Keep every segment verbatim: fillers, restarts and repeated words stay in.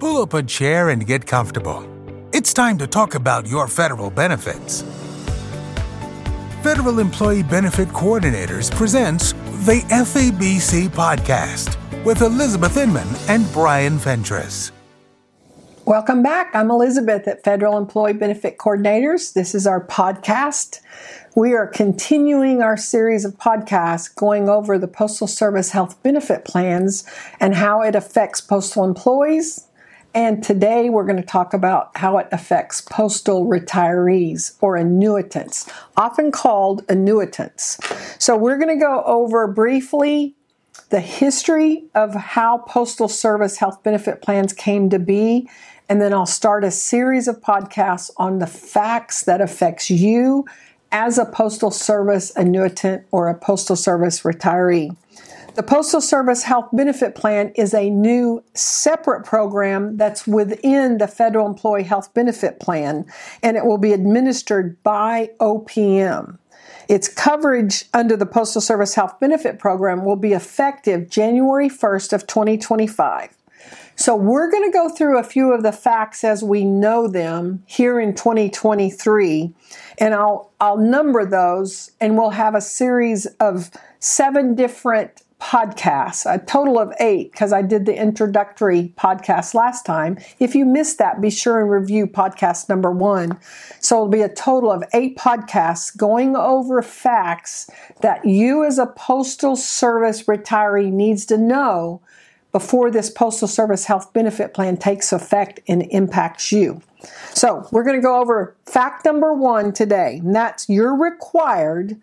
Pull up a chair and get comfortable. It's time to talk about your federal benefits. Federal Employee Benefit Coordinators presents the F A B C podcast with Elizabeth Inman and Brian Fentress. Welcome back. I'm Elizabeth at Federal Employee Benefit Coordinators. This is our podcast. We are continuing our series of podcasts going over the Postal Service health benefit plans and how it affects postal employees. And today we're going to talk about how it affects postal retirees or annuitants, often called annuitants. So we're going to go over briefly the history of how Postal Service health benefit plans came to be. And then I'll start a series of podcasts on the facts that affects you as a Postal Service annuitant or a Postal Service retiree. The Postal Service Health Benefit Plan is a new separate program that's within the Federal Employee Health Benefit Plan, and it will be administered by O P M. Its coverage under the Postal Service Health Benefit Program will be effective January first of twenty twenty-five. So we're going to go through a few of the facts as we know them here in twenty twenty-three, and I'll I'll number those, and we'll have a series of seven different podcasts, a total of eight, because I did the introductory podcast last time. If you missed that, be sure and review podcast number one. So it'll be a total of eight podcasts going over facts that you as a Postal Service retiree needs to know before this Postal Service health benefit plan takes effect and impacts you. So we're going to go over fact number one today, and that's you're required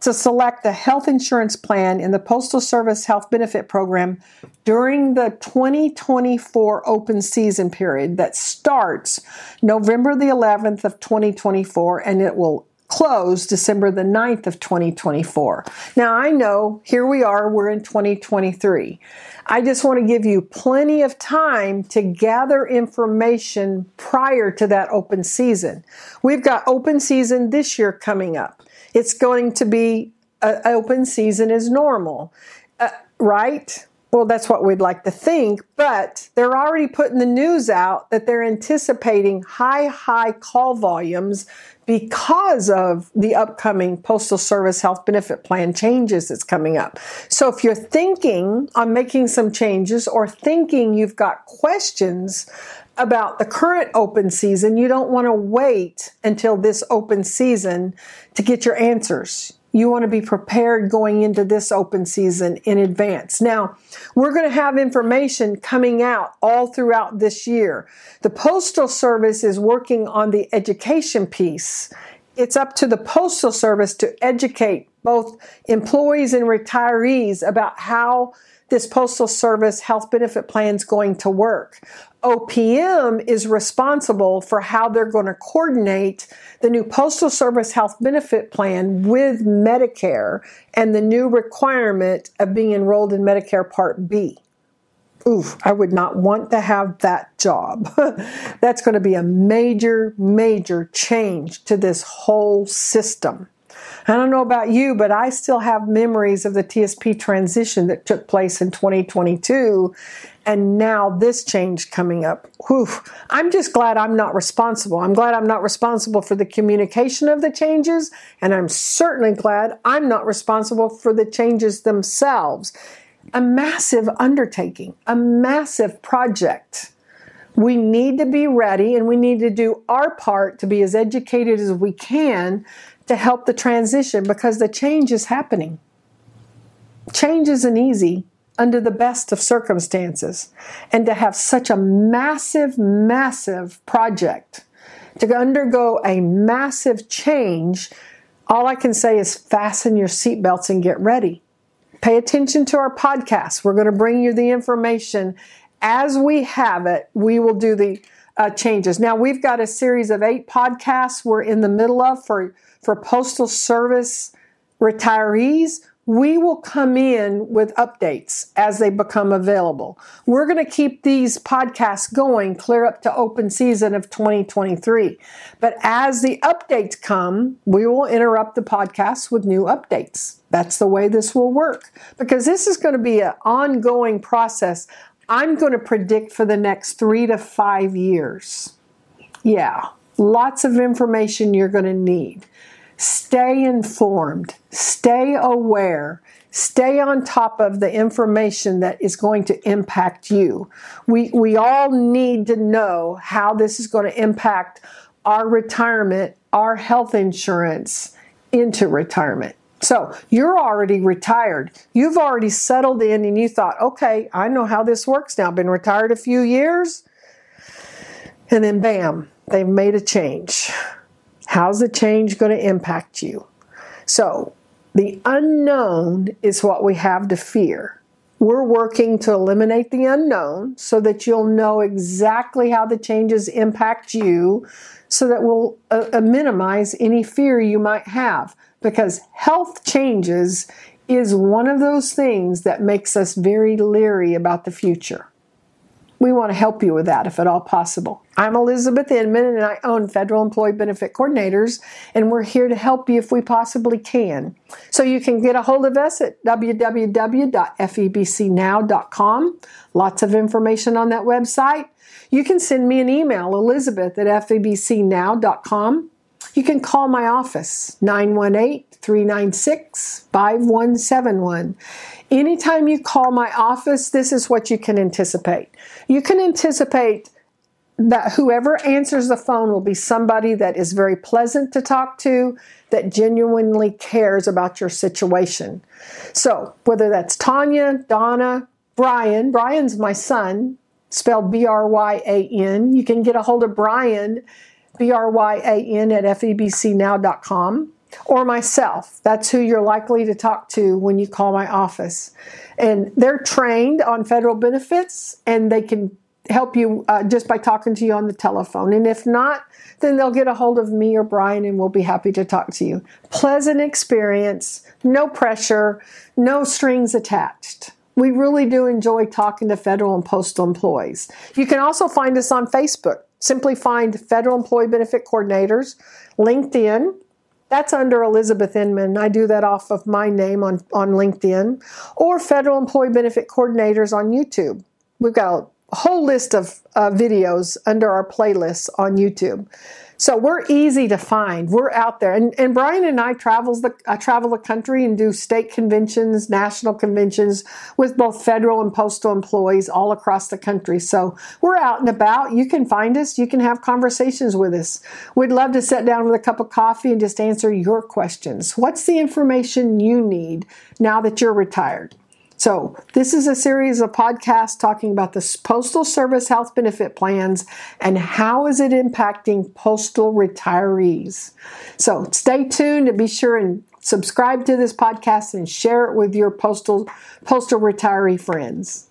to select a health insurance plan in the Postal Service health benefit program during the twenty twenty-four open season period that starts November the eleventh of twenty twenty-four, and it will close December the ninth of twenty twenty-four. Now I know, here we are, we're in twenty twenty-three. I just want to give you plenty of time to gather information prior to that open season. We've got open season this year coming up. It's going to be an open season as normal, uh, right? Well, that's what we'd like to think, but they're already putting the news out that they're anticipating high, high call volumes because of the upcoming Postal Service health benefit plan changes that's coming up. So if you're thinking on making some changes or thinking you've got questions about the current open season, you don't want to wait until this open season to get your answers. You want to be prepared going into this open season in advance. Now, we're going to have information coming out all throughout this year. The Postal Service is working on the education piece. It's up to the Postal Service to educate both employees and retirees about how this Postal Service health benefit plan is going to work. O P M is responsible for how they're going to coordinate the new Postal Service health benefit plan with Medicare and the new requirement of being enrolled in Medicare Part B. Oof, I would not want to have that job. That's going to be a major, major change to this whole system. I don't know about you, but I still have memories of the T S P transition that took place in twenty twenty-two, and now this change coming up. Whew. I'm just glad I'm not responsible. I'm glad I'm not responsible for the communication of the changes, and I'm certainly glad I'm not responsible for the changes themselves. A massive undertaking, a massive project. We need to be ready, and we need to do our part to be as educated as we can to help the transition, because the change is happening. Change isn't easy under the best of circumstances. And to have such a massive, massive project, to undergo a massive change, all I can say is fasten your seatbelts and get ready. Pay attention to our podcast. We're going to bring you the information as we have it. We will do the Uh, changes. Now, we've got a series of eight podcasts we're in the middle of for, for Postal Service retirees. We will come in with updates as they become available. We're going to keep these podcasts going clear up to open season of twenty twenty-three. But as the updates come, we will interrupt the podcast with new updates. That's the way this will work, because this is going to be an ongoing process. I'm going to predict for the next three to five years. Yeah, lots of information you're going to need. Stay informed, stay aware, stay on top of the information that is going to impact you. We, we all need to know how this is going to impact our retirement, our health insurance into retirement. So you're already retired. You've already settled in and you thought, okay, I know how this works now. I've been retired a few years. And then bam, they've made a change. How's the change going to impact you? So the unknown is what we have to fear. We're working to eliminate the unknown so that you'll know exactly how the changes impact you so that we'll uh, minimize any fear you might have. Because health changes is one of those things that makes us very leery about the future. We want to help you with that if at all possible. I'm Elizabeth Inman and I own Federal Employee Benefit Coordinators, and we're here to help you if we possibly can. So you can get a hold of us at w w w dot f a b c now dot com. Lots of information on that website. You can send me an email, elizabeth at f a b c now dot com. You can call my office, nine one eight, three nine six, five one seven one. Anytime you call my office, this is what you can anticipate. You can anticipate that whoever answers the phone will be somebody that is very pleasant to talk to, that genuinely cares about your situation. So whether that's Tanya, Donna, Brian, Brian's my son, spelled B R Y A N. You can get a hold of Brian, B R Y A N at f a b c now dot com, or myself. That's who you're likely to talk to when you call my office. And they're trained on federal benefits, and they can help you uh, just by talking to you on the telephone. And if not, then they'll get a hold of me or Brian, and we'll be happy to talk to you. Pleasant experience, no pressure, no strings attached. We really do enjoy talking to federal and postal employees. You can also find us on Facebook. Simply find Federal Employee Benefit Coordinators, LinkedIn. That's under Elizabeth Inman. I do that off of my name on, on LinkedIn. Or Federal Employee Benefit Coordinators on YouTube. We've got a whole list of uh, videos under our playlists on YouTube. So we're easy to find. We're out there. And, and Brian and I travels the, uh, travel the country and do state conventions, national conventions with both federal and postal employees all across the country. So we're out and about. You can find us. You can have conversations with us. We'd love to sit down with a cup of coffee and just answer your questions. What's the information you need now that you're retired? So this is a series of podcasts talking about the Postal Service health benefit plans and how is it impacting postal retirees. So stay tuned and be sure and subscribe to this podcast and share it with your postal postal retiree friends.